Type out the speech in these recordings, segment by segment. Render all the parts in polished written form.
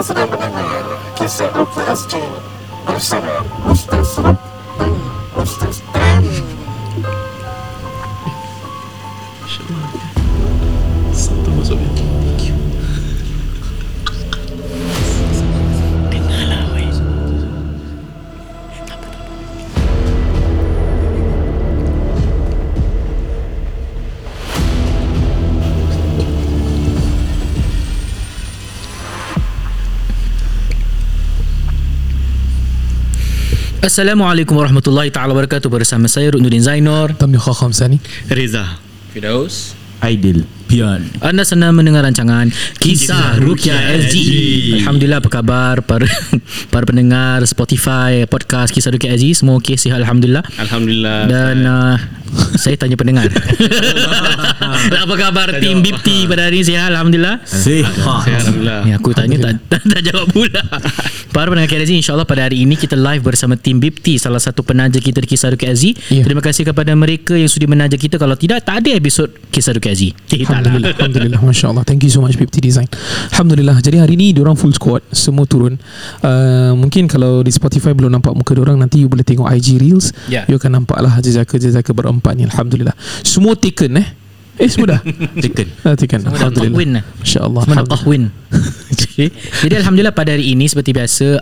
sedang mendengar Kisah Ruqyah Aziz bersama Ustaz Ruk dan Ustaz Tam. InsyaAllah. Satu masuk ya. Assalamualaikum warahmatullahi taala wabarakatuh. Bersama saya Rukunuddin Zainur, Tamliha Khamsani, Reza, Fidaus, Aidil, Pian. Anda senang mendengar rancangan Kisah Ruqyah Aziz. Alhamdulillah, apa khabar para pendengar Spotify podcast Kisah Ruqyah Aziz? Semua okey, sihat alhamdulillah. Alhamdulillah. Dan saya tanya pendengar. Apa khabar tim BIPTI pada hari ini? Sihat alhamdulillah. Sihat alhamdulillah. Ya, aku tanya tak jawab pula. Para pendengar KLZ, insyaAllah pada hari ini kita live bersama tim BIPTI, salah satu penaja kita di Kisah Ruqyah Aziz. Yeah. Terima kasih kepada mereka yang sudi menaja kita. Kalau tidak, tak ada episod Kisah Ruqyah Aziz. Alhamdulillah. Alhamdulillah, masya-Allah. Thank you so much BIPTI Design. Alhamdulillah. Jadi hari ini diorang full squad, semua turun. Mungkin kalau di Spotify belum nampak muka diorang, nanti you boleh tengok IG Reels. Yeah. You akan nampaklah jejaka-jejaka berempat. Alhamdulillah. Semua taken semua dah taken. Alhamdulillah. Masya-Allah. Jadi alhamdulillah pada hari ini seperti biasa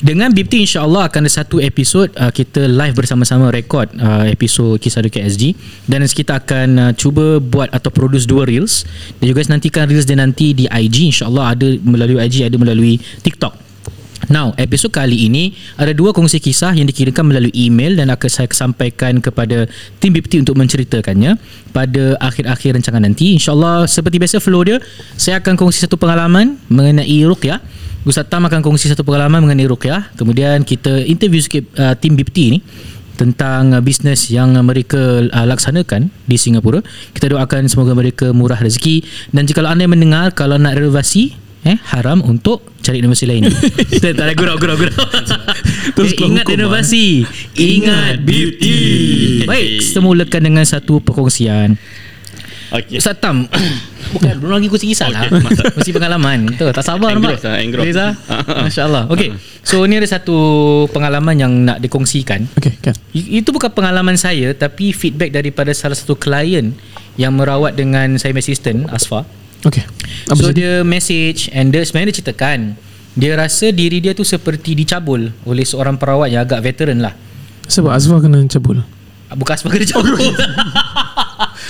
dengan BIPTI insya-Allah akan ada satu episod kita live bersama-sama rekod episod Kisah Ruqyah Aziz, dan kita akan cuba buat atau produce dua reels, dan juga nantikan reels dia nanti di IG insya-Allah, ada melalui IG, ada melalui TikTok. Now, episod kali ini ada dua kongsi kisah yang dikirimkan melalui email dan akan saya sampaikan kepada tim BIPTI untuk menceritakannya pada akhir-akhir rancangan nanti. InsyaAllah seperti biasa flow dia, saya akan kongsi satu pengalaman mengenai Ruqyah. Ustaz Tam akan kongsi satu pengalaman mengenai Ruqyah. Kemudian kita interview sikit tim BIPTI ni tentang bisnes yang mereka laksanakan di Singapura. Kita doakan semoga mereka murah rezeki. Dan jika anda mendengar, kalau nak renovasi, haram untuk cari inovasi lain. Tak ada gurau-gurau. Terus ingat inovasi, ingat BIPTI. Baik, kita mulakan dengan satu perkongsian. Okey. Ustaz Tam. Bukan belum lagi kongsi kisah lah. Mesti pengalaman. Betul, tak sabar nampak. Reza. Masya-Allah. Okey. So ni ada satu pengalaman yang nak dikongsikan. Okey, kan. Itu bukan pengalaman saya, tapi feedback daripada salah satu klien yang merawat dengan saya assistant Asfa. Okay. So dia message, and sebenarnya dia ceritakan dia rasa diri dia tu seperti dicabul oleh seorang perawat yang agak veteran lah. Sebab Asfa kena cabul. Bukan Asfa kena cabul.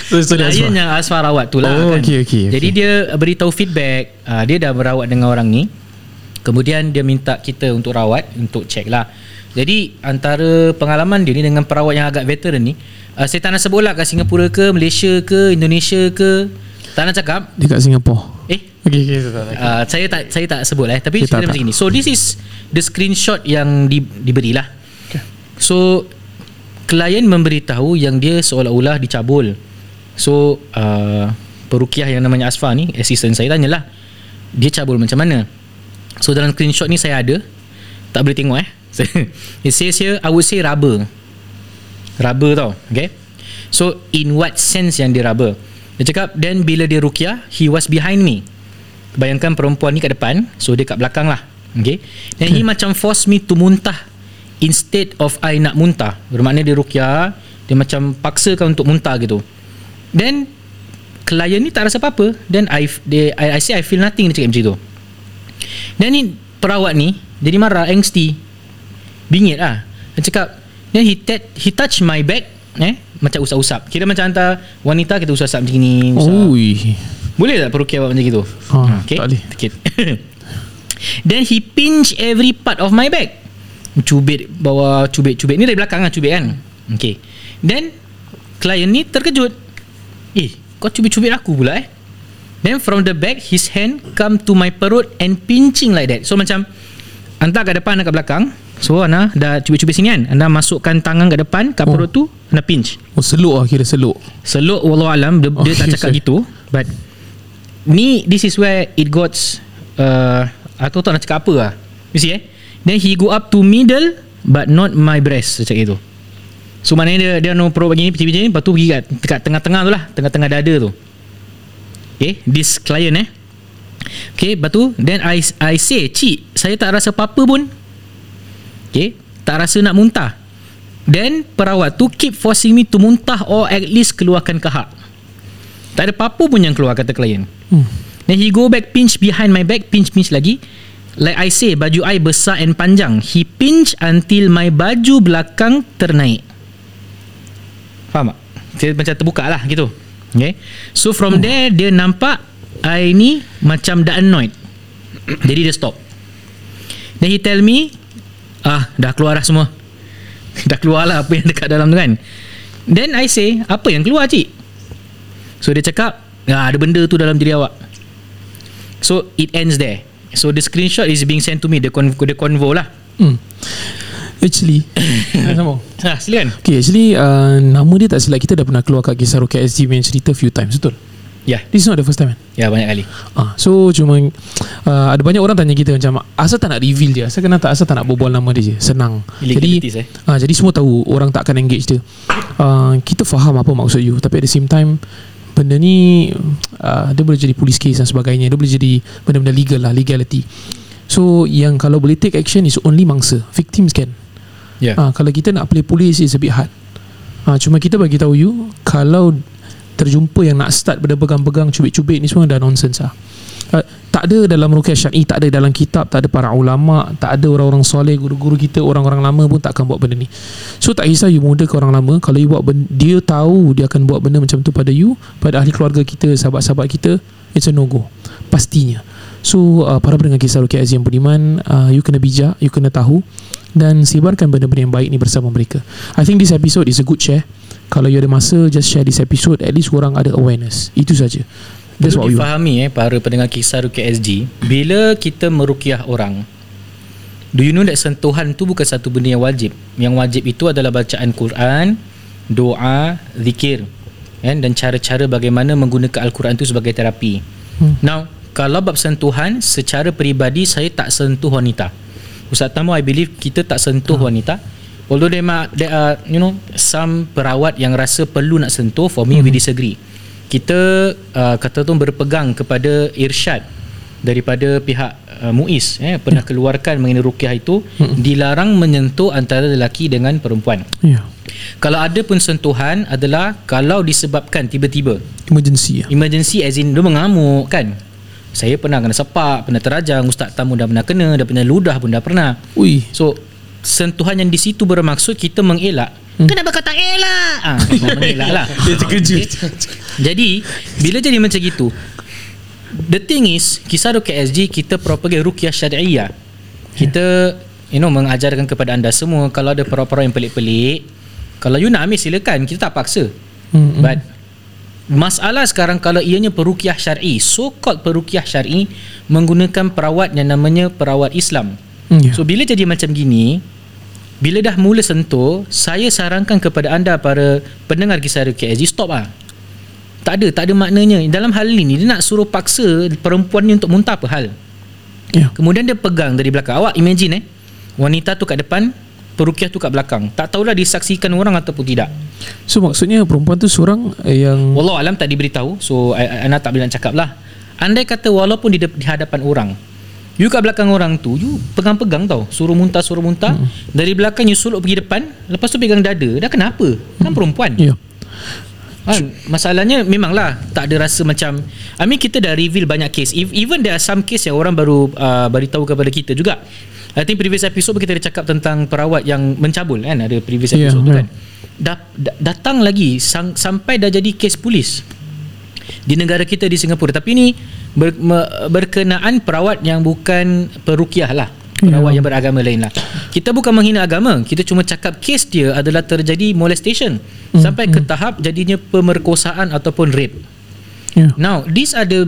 Klien yang Asfa rawat tu lah, kan. Okay. Jadi dia beritahu feedback, dia dah merawat dengan orang ni. Kemudian dia minta kita untuk rawat, untuk check lah. Jadi antara pengalaman dia ni dengan perawat yang agak veteran ni, saya tak nak sebut lah kat Singapura ke, Malaysia ke, Indonesia ke, tak nak cakap dekat Singapura. Saya tak sebut lah, tapi cerita macam ni. So this is the screenshot yang diberilah. Okay. So klien memberitahu yang dia seolah-olah dicabul. So perukiah yang namanya Asfa ni, assistant saya, tanyalah dia cabul macam mana. So dalam screenshot ni saya ada, tak boleh tengok it says here, I would say rubber tau. Okay, so in what sense yang dia rubber? Dia cakap, then bila dia ruqyah, he was behind me. Bayangkan perempuan ni kat depan, so dia kat belakang lah. Okay. Then he macam force me to muntah instead of I nak muntah. Bermaknanya dia ruqyah, dia macam paksakan untuk muntah gitu. Then klien ni tak rasa apa-apa. Then I say I feel nothing. Dia cakap macam tu. Then ni perawat ni jadi marah, angsty, bingit lah. Dia cakap, then he touch my back, macam usap-usap. Kira macam hantar wanita kita usap-usap macam ni, usap. Boleh tak perukiah buat macam gitu? Okay. Tak boleh. Then he pinch every part of my back. Cubit bawah, cubit ni dari belakang lah, cubit kan. Okay. Then klien ni terkejut. Kau cubit-cubit aku pula Then from the back, his hand come to my perut and pinching like that. So macam hantar kat depan, kat belakang. So Ana dah cubit-cubit sini kan, Ana masukkan tangan kat depan, kat perut tu, Ana pinch. Seluk lah, kira seluk. Wallahualam, dia tak cakap gitu. But ni, this is where it goes. Aku tak nak cakap apa lah, you see Then he go up to middle but not my breast, macam itu. So maknanya dia no pro bagi ni, pecah-pecah ni. Lepas tu pergi kat tengah-tengah tu lah, tengah-tengah dada tu. Okay, this client Okay, lepas tu then I say, cik, saya tak rasa apa-apa pun. Okay, tak rasa nak muntah. Then perawat tu keep forcing me to muntah or at least keluarkan kahak. Tak ada apa-apa pun yang keluar, kata klien. Then he go back, pinch behind my back, pinch lagi. Like I say, baju I besar and panjang. He pinch until my baju belakang ternaik. Faham tak? Dia macam terbuka lah gitu. Okay. So from there, dia nampak I ni macam dah annoyed. Jadi dia stop. Then he tell me, dah keluar dah semua. Dah keluar lah apa yang dekat dalam tu kan. Then I say, apa yang keluar, cik? So dia cakap, ada benda tu dalam diri awak. So it ends there. So the screenshot is being sent to me, the convo lah. Actually silakan. Okay, actually nama dia tak silap, kita dah pernah keluar kat Kisah Ruqyah Aziz yang cerita few times, betul? Yeah. This is not the first time, kan? Yeah, banyak kali. So cuma ada banyak orang tanya kita macam, asal tak nak reveal dia, asal tak nak berbual nama dia je. Senang. Jadi semua tahu, orang tak akan engage dia. Kita faham apa maksud you, tapi at the same time benda ni dia boleh jadi police case dan sebagainya. Dia boleh jadi benda-benda legal lah, legality. So yang kalau boleh take action is only mangsa, victims kan. Yeah. Kalau kita nak play police is a bit hard. Cuma kita bagi tahu you, kalau terjumpa yang nak start benda pegang-pegang, cubit-cubit ni semua dah nonsense lah. Tak ada dalam ruqyah syar'i, tak ada dalam kitab, tak ada para ulama, tak ada orang-orang soleh, guru-guru kita, orang-orang lama pun tak akan buat benda ni. So tak kisah you muda ke orang lama, kalau you buat benda, dia tahu dia akan buat benda macam tu pada you, pada ahli keluarga kita, sahabat-sahabat kita, it's a no-go pastinya. So para pendengar Kisah Ruqyah Aziz yang beriman, you kena bijak, you kena tahu dan sebarkan benda-benda yang baik ni bersama mereka. I think this episode is a good share. Kalau you ada masa, just share this episode, at least orang ada awareness. Itu saja. That's what you fahami para pendengar Kisah Ruqyah Aziz, bila kita meruqyah orang, do you know that sentuhan tu bukan satu benda yang wajib. Yang wajib itu adalah bacaan Quran, doa, zikir, dan cara-cara bagaimana menggunakan Al-Quran tu sebagai terapi. Now, kalau bab sentuhan, secara peribadi saya tak sentuh wanita. Ustaz Tam, I believe kita tak sentuh wanita. Although there are some perawat yang rasa perlu nak sentuh, for me we disagree. Kita kata tu berpegang kepada irsyad daripada pihak Muis, pernah keluarkan mengenai ruqyah itu, dilarang menyentuh antara lelaki dengan perempuan. Yeah. Kalau ada pun sentuhan adalah kalau disebabkan tiba-tiba emergency as in dia mengamuk kan. Saya pernah kena sepak, pernah terajang, Ustaz Tamu dah pernah kena, dah pernah ludah pun dah pernah. Ui. So sentuhan yang di situ bermaksud kita mengelak. Kenapa kau tak elak? Mengelak lah. Dia terkejut. Jadi bila jadi macam gitu, the thing is, Kisah Ruqyah Aziz kita propagate ruqyah syariah. Kita mengajarkan kepada anda semua. Kalau ada perawat-perawat yang pelik-pelik, kalau you nak ambil silakan, kita tak paksa. But masalah sekarang kalau ianya peruqyah syar'i, so-called peruqyah syar'i, menggunakan perawat yang namanya perawat Islam. So bila jadi macam gini, bila dah mula sentuh, saya sarankan kepada anda para pendengar Kisah Ruqyah Aziz, stop lah. Tak ada maknanya. Dalam hal ini dia nak suruh paksa perempuan ni untuk muntah apa hal? Kemudian dia pegang dari belakang. Awak imagine wanita tu kat depan, peruqyah tu kat belakang. Tak tahulah disaksikan orang ataupun tidak. So maksudnya perempuan tu seorang yang wallah alam tak diberitahu. So Ana tak boleh nak cakap lah. Andai kata walaupun di hadapan orang, you kat belakang orang tu, you pegang-pegang tau, suruh muntah. Dari belakang you suluk pergi depan, lepas tu pegang dada, dah kenapa? Kan perempuan. Masalahnya memanglah tak ada rasa macam, I mean kita dah reveal banyak case. Even there are some case yang orang baru tahu kepada kita juga. I think previous episode kita ada cakap tentang perawat yang mencabul kan, ada previous episode tu kan. Datang lagi sampai dah jadi kes polis di negara kita, di Singapura. Tapi ni berkenaan perawat yang bukan peruqyah lah, perawat yang beragama lain lah. Kita bukan menghina agama, kita cuma cakap kes dia adalah terjadi molestation sampai ke tahap jadinya pemerkosaan ataupun rape. Now these are the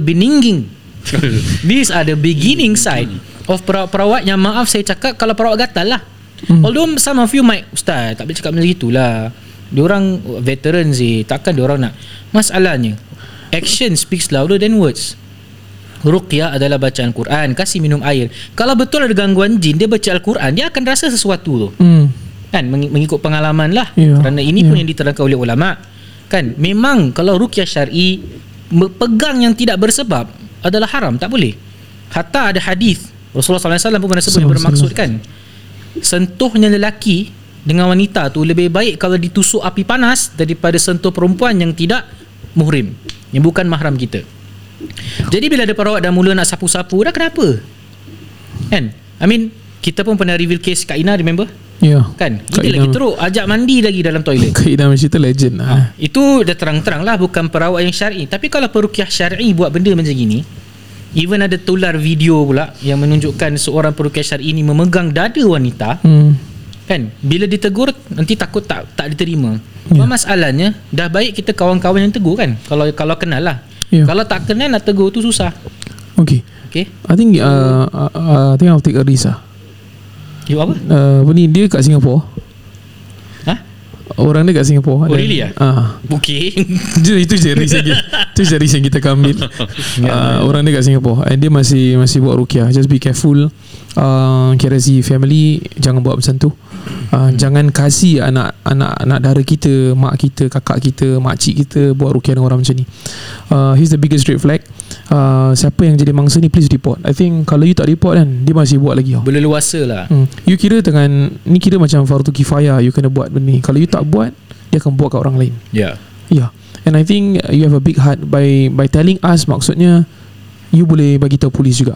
beginning side of perawat yang maaf saya cakap, kalau perawat gatal lah. Although some of you might, ustaz tak boleh cakap macam itulah, diorang veteran sih, takkan diorang nak. Masalahnya action speaks louder than words. Ruqyah adalah bacaan Quran, kasih minum air. Kalau betul ada gangguan jin, dia baca Al-Quran, dia akan rasa sesuatu tu kan, mengikut pengalaman lah. Kerana ini pun yang diterangkan oleh ulama kan. Memang kalau ruqyah syar'i, pegang yang tidak bersebab adalah haram, tak boleh. Hatta ada hadis Rasulullah SAW pun pernah sebut bermaksudkan sentuhnya lelaki dengan wanita tu lebih baik kalau ditusuk api panas daripada sentuh perempuan yang tidak muhrim, yang bukan mahram kita. Jadi bila ada perawat dah mula nak sapu-sapu dah, kenapa? Kan? I mean, kita pun pernah reveal case Kak Ina, remember? Ya. Kan? Kita lagi teruk, ajak mandi lagi dalam toilet. Kak Ina cerita legend lah. Ha, itu dah terang-terang lah bukan perawat yang syar'i. Tapi kalau perukiah syar'i buat benda macam gini, even ada tular video pula yang menunjukkan seorang perukiah syar'i ni memegang dada wanita. Kan? Bila ditegur nanti takut tak diterima. Ya. Masalahnya dah baik kita kawan-kawan yang tegur kan. Kalau kenal lah. Yeah. Kalau tak kenal nak tegur tu susah. Okay. I think I'll take a risk lah. You apa? Ni dia kat Singapura. Hah? Orang dia kat Singapura. Oh, really lah? Okay. Itu je risk lagi. Itu je risk yang kita ambil. Orang dia kat Singapura and dia masih buat ruqyah. Just be careful. KRZ family, jangan buat macam tu. Jangan kasih anak dara kita, mak kita, kakak kita, makcik kita buat ruqyah dengan orang macam ni. Here's the biggest red flag. Siapa yang jadi mangsa ni, please report. I think kalau you tak report kan, dia masih buat lagi. Berleluasa lah. You kira dengan ni, kira macam fardu kifayah, you kena buat benda ni. Kalau you tak buat, dia akan buat kat orang lain. Yeah. And I think you have a big heart by telling us. Maksudnya you boleh bagi tahu polis juga.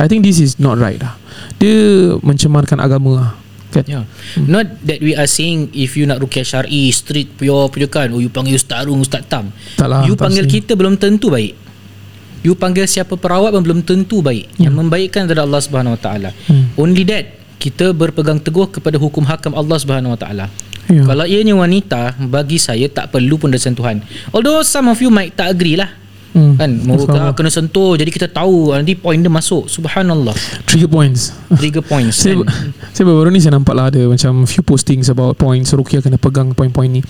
I think this is not right lah. Dia mencemarkan agama lah. Kan? Yeah. Not that we are saying if you nak ruqyah syar'i, street pure kan, oh you panggil Ustaz Ruk, Ustaz Tam. Taklah, you panggil kita belum tentu baik. You panggil siapa perawat pun belum tentu baik. Yang membaikkan daripada Allah Subhanahu Wa Taala. Only that kita berpegang teguh kepada hukum hakam Allah Subhanahu Wa Taala. Kalau ianya wanita, bagi saya tak perlu pun ada sentuhan. Although some of you might tak agree lah. Kan, kena sentuh jadi kita tahu nanti point dia masuk. Subhanallah. Trigger points. Saya baru ni saya nampak lah ada macam few postings about points ruqyah, kena pegang point-point ni.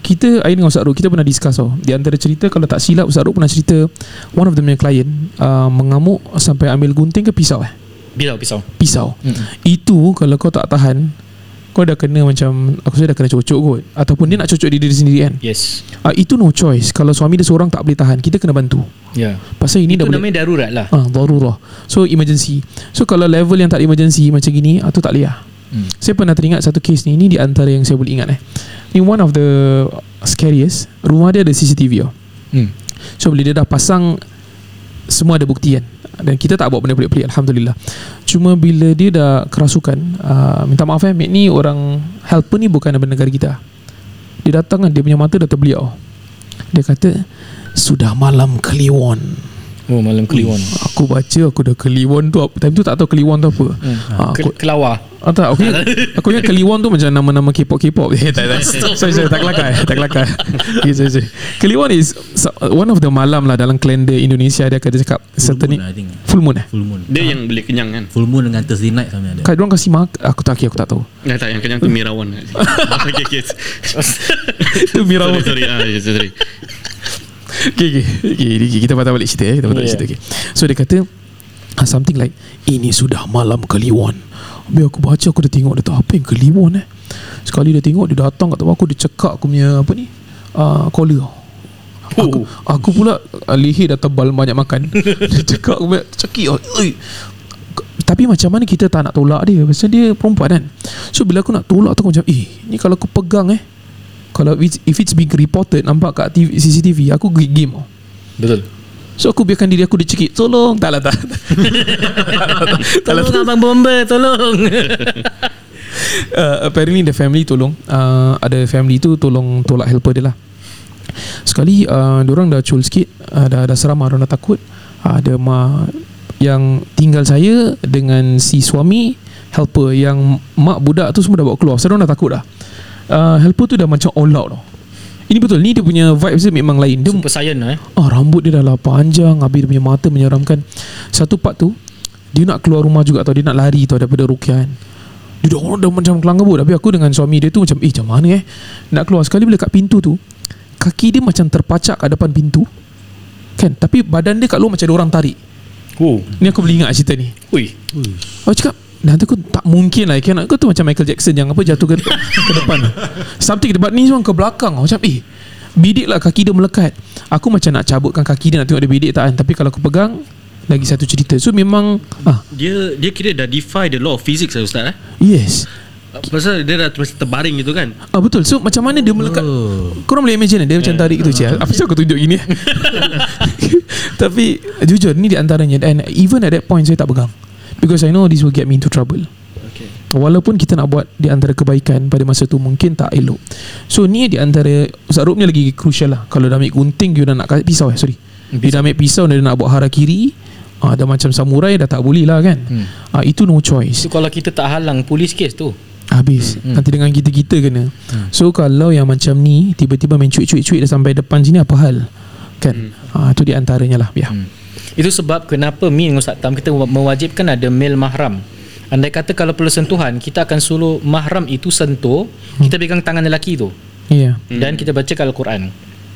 Kita saya dengan Ustaz Ruk kita pernah discuss tau. Di antara cerita, kalau tak silap Ustaz Ruk pernah cerita one of the main client mengamuk sampai ambil gunting ke pisau. Pisau. Itu kalau kau tak tahan, kau dah kena macam, aku rasa dah kena cocok kot. Ataupun dia nak cocok diri sendiri kan. Yes. Itu no choice. Kalau suami dia seorang tak boleh tahan, kita kena bantu. Ya. Pasal ini itu dah namanya darurat lah. Darurah. So emergency. So kalau level yang tak emergency macam gini, itu tak boleh lah. Saya pernah teringat satu kes ni. Ini di antara yang saya boleh ingat. Ini one of the scariest. Rumah dia ada CCTV. So bila dia dah pasang, semua ada bukti kan. Dan kita tak buat benda pelik-pelik, alhamdulillah. Cuma bila dia dah kerasukan, minta maaf Mek ni orang helper ni bukan daripada negara kita. Dia datang kan, dia punya mata dah terbeliau. Dia kata, sudah malam Kliwon. Oh, malam Kliwon. Aku baca, aku dah Kliwon tu. Time tu tak tahu Kliwon tu apa. Kelawar. Tak, aku ingat Kliwon tu macam nama-nama K-pop. Sorry, tak kelakar. Kliwon is one of the malam lah dalam kalender Indonesia. Dia akan cakap Full moon. Dia yang boleh kenyang kan. Full moon dengan Thursday night sama ada. Kak, diorang kasih mak. Aku tak tahu. Tak, yang kenyang tu Mirawan. Tu Mirawan. Sorry. Okay. Kita patah balik cerita. Okay. So dia kata something like, ini sudah malam Kliwon. Habis aku baca, aku dah tengok. Dia tahu apa yang Kliwon Sekali dia tengok, dia datang kat aku, dia cekak aku punya apa ni, collar. Aku pula leher dah tebal, banyak makan. Dia cekak aku, cekik. Tapi macam mana kita tak nak tolak dia, sebab dia perempuan kan. So bila aku nak tolak tu aku macam, ni kalau aku pegang kalau if it's being reported, nampak kat TV, CCTV, aku game. Betul. So aku biarkan diri aku dicekik. Tolong. Tak. Tolong abang bomba, tolong. Apparently the family tolong. Ada family tu tolong tolak helper dia lah. Sekali diorang dah cul sikit, dah seramah, diorang dah takut. Ada mak yang tinggal saya dengan si suami helper, yang mak budak tu semua dah bawa keluar. So diorang dah takut dah. Helper tu dah macam all out tau. Ini betul, ni dia punya vibe dia memang lain. Dia super saiyan rambut dia dah lah panjang, habis dia punya mata menyeramkan. Satu part tu dia nak keluar rumah juga tau, dia nak lari tau daripada ruqyah. Dia dah macam kelangkabut. Tapi aku dengan suami dia tu macam macam mana nak keluar. Sekali bila kat pintu tu, kaki dia macam terpacak kat depan pintu kan, tapi badan dia kat luar macam ada orang tarik. Ni aku boleh ingat cerita ni. Aku cakap, nanti aku tak mungkin lah kau tu macam Michael Jackson yang apa jatuh ke depan. Something debat ni semua ke belakang. Macam bidik lah, kaki dia melekat. Aku macam nak cabutkan kaki dia, nak tengok dia bidik tak kan. Tapi kalau aku pegang, lagi satu cerita. So memang dia kira dah defy the law of physics lah Ustaz. Yes. Pasal dia dah terbaring gitu kan. Betul. So macam mana dia melekat, korang boleh imagine dia macam tarik gitu je. Apa pasal aku tunjuk gini? Tapi jujur ni di antaranya. And even at that point saya tak pegang, because I know this will get me into trouble. Okay. Walaupun kita nak buat di antara kebaikan pada masa tu mungkin tak elok. So ni di antara Ustaz Ruk ni lagi crucial lah. Kalau dah ambil gunting, dia dah nak pisau dia dah ambil pisau, dia nak buat harakiri. Dah macam samurai, dah tak boleh lah kan. Itu no choice. So kalau kita tak halang, polis kes tu habis. Nanti dengan kita-kita kena. So kalau yang macam ni tiba-tiba main cuit-cuit dah sampai depan sini, apa hal kan. Itu di antaranya lah. Itu sebab kenapa Ustaz Tam kita mewajibkan ada mil mahram. Andai kata kalau perlu sentuhan, kita akan suruh mahram itu sentuh, kita pegang tangan lelaki tu. Dan kita baca Al-Quran.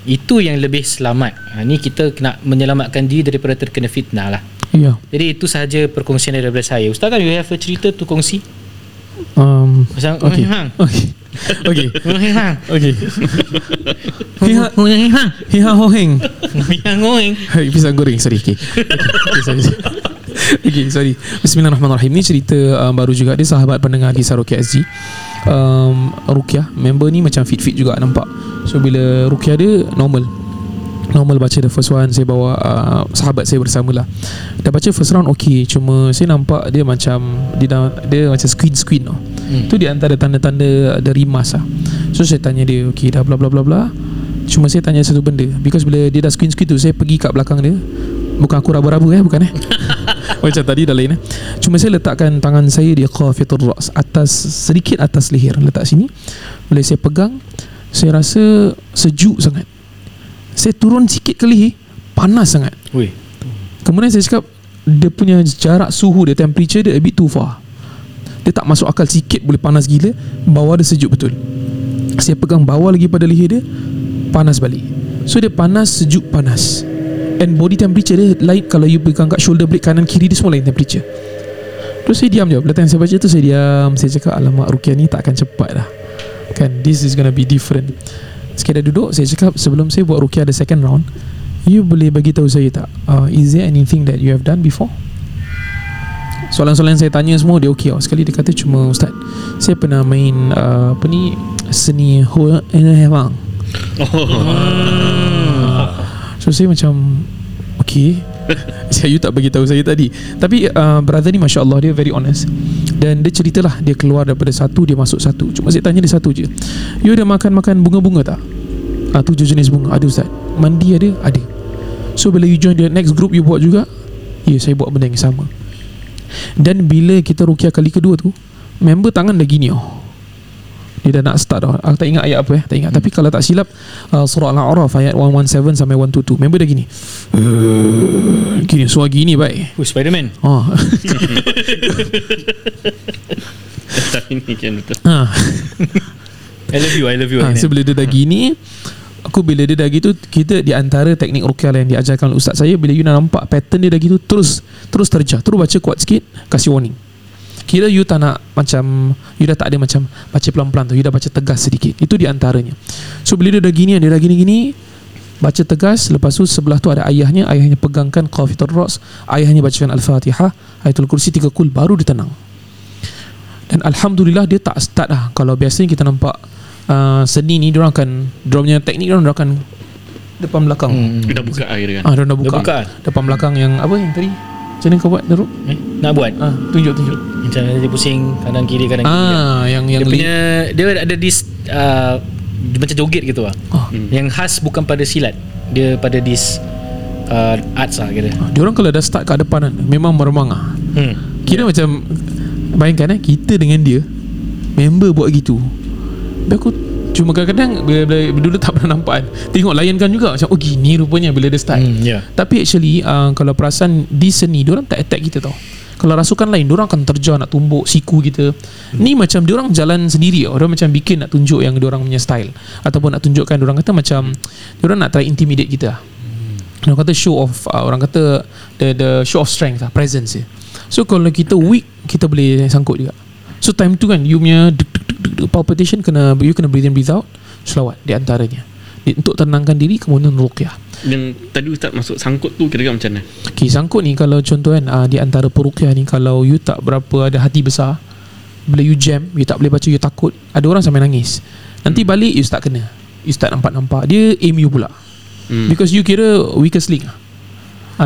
Itu yang lebih selamat. Ini kita nak menyelamatkan diri daripada terkena fitnah lah. Jadi itu sahaja perkongsian daripada saya. Ustaz, kan you have a cerita to kongsi? Pisang goreng. Sorry. Bismillahirrahmanirrahim. Ni cerita baru juga. Dia sahabat pendengar Kisah Ruqyah Aziz. Ruqyah member ni macam fit-fit juga nampak. So bila Ruqyah dia normal baca the first one, saya bawa sahabat saya bersamalah. Dah baca first round okey, cuma saya nampak dia macam dia macam squint-squint. Tu di antara tanda-tanda ada rimas lah. So saya tanya dia, okey dah bla bla bla bla. Cuma saya tanya satu benda, because bila dia dah squint-squint tu, saya pergi kat belakang dia. Bukan aku raba-raba macam tadi dah lain. Cuma saya letakkan tangan saya di qafiatul ra's, atas sedikit atas leher, letak sini. Bila saya pegang, saya rasa sejuk sangat. Saya turun sikit ke leher, panas sangat. Kemudian saya cakap, dia punya jarak suhu dia, temperature dia a bit too far. Dia tak masuk akal, sikit boleh panas gila, bawah dia sejuk betul. Saya pegang bawah lagi pada leher dia, panas balik. So dia panas, sejuk, panas. And body temperature dia lain. Kalau you pegang kat shoulder blade, kanan kiri dia semua lain temperature. Terus saya diam je. Bila time saya baca tu, saya diam. Saya cakap, alamak, Ruqyah ni tak akan cepat lah kan, this is gonna be different. Sekali dah duduk, saya cakap, sebelum saya buat Ruqyah the second round, you boleh bagi tahu saya tak, is there anything that you have done before? Soalan-soalan saya tanya semua dia okey. Sekali dia kata, cuma Ustaz, saya pernah main seni hoa hemang. So saya macam okey. You tak beritahu saya tadi. Tapi brother ni Masya Allah, dia very honest. Dan dia ceritalah, dia keluar daripada satu, dia masuk satu. Cuma saya tanya dia satu je, you ada makan-makan bunga-bunga tak? 7 jenis bunga. Ada Ustaz. Mandi ada? Ada. So bila you join the next group, you buat juga? Ya, saya buat benda yang sama. Dan bila kita Ruqyah kali kedua tu, member tangan dah gini. Dia dah nak start dah. Aku tak ingat ayat apa tak ingat. Tapi kalau tak silap surah Al-A'raf ayat 117 sampai 122. Member dah gini. Gini, suara gini baik. Spiderman. I love you. So bila dia dah gini, bila dia dah gitu, kita di antara teknik Ruqyah yang diajarkan oleh ustaz saya, bila you nak nampak pattern dia dah gitu, terus terjah. Terus baca kuat sikit, kasih warning. Kira you tak nak macam, you dah tak ada macam baca pelan-pelan tu, you dah baca tegas sedikit. Itu di antaranya. So bila dia dah gini, baca tegas. Lepas tu sebelah tu ada ayahnya pegangkan qafiatul ra's, ayahnya bacakan Al-Fatihah, Ayatul Kursi, 3 kul, baru dia tenang. Dan Alhamdulillah dia tak start lah. Kalau biasanya kita nampak seni ni, diorang akan, diorang punya teknik diorang akan depan belakang. Dah buka air kan? Dah buka. Depan belakang yang apa yang tadi? Macam mana kau buat, Daruk? Nak buat? Tunjuk. Macam dia pusing kanan kiri, yang dia punya, dia ada this macam joget gitu lah. Yang khas bukan pada silat, dia pada this arts lah kira. Diorang kalau dah start kat depan memang meremang lah. Kira macam, bayangkan kita dengan dia, member buat gitu. Tapi aku cuma kadang-kadang dulu tak pernah nampak, tengok layankan juga macam gini rupanya bila dia start. Tapi actually kalau perasan di seni, diorang tak attack kita tau. Kalau rasukan lain, diorang akan terjah nak tumbuk siku kita. Ni macam diorang jalan sendiri. Diorang macam bikin nak tunjuk yang diorang punya style, ataupun nak tunjukkan, diorang kata macam diorang nak try intimidate kita. Diorang kata show of orang kata the show of strength lah, presence dia. So kalau kita weak, kita boleh sangkut juga. So time tu kan, you punya palpitation kena breathe in, breathe out. Selawat di antaranya, untuk tenangkan diri, kemudian Ruqyah. Yang tadi Ustaz masuk sangkut tu kira-kira macam mana? Okey, sangkut ni kalau contoh kan, di antara peruqyah ni, kalau you tak berapa ada hati besar, bila you jam, you tak boleh baca, you takut, ada orang sampai nangis. Nanti balik you start kena, you start nampak-nampak, dia aim you pula. Because you kira weakest link.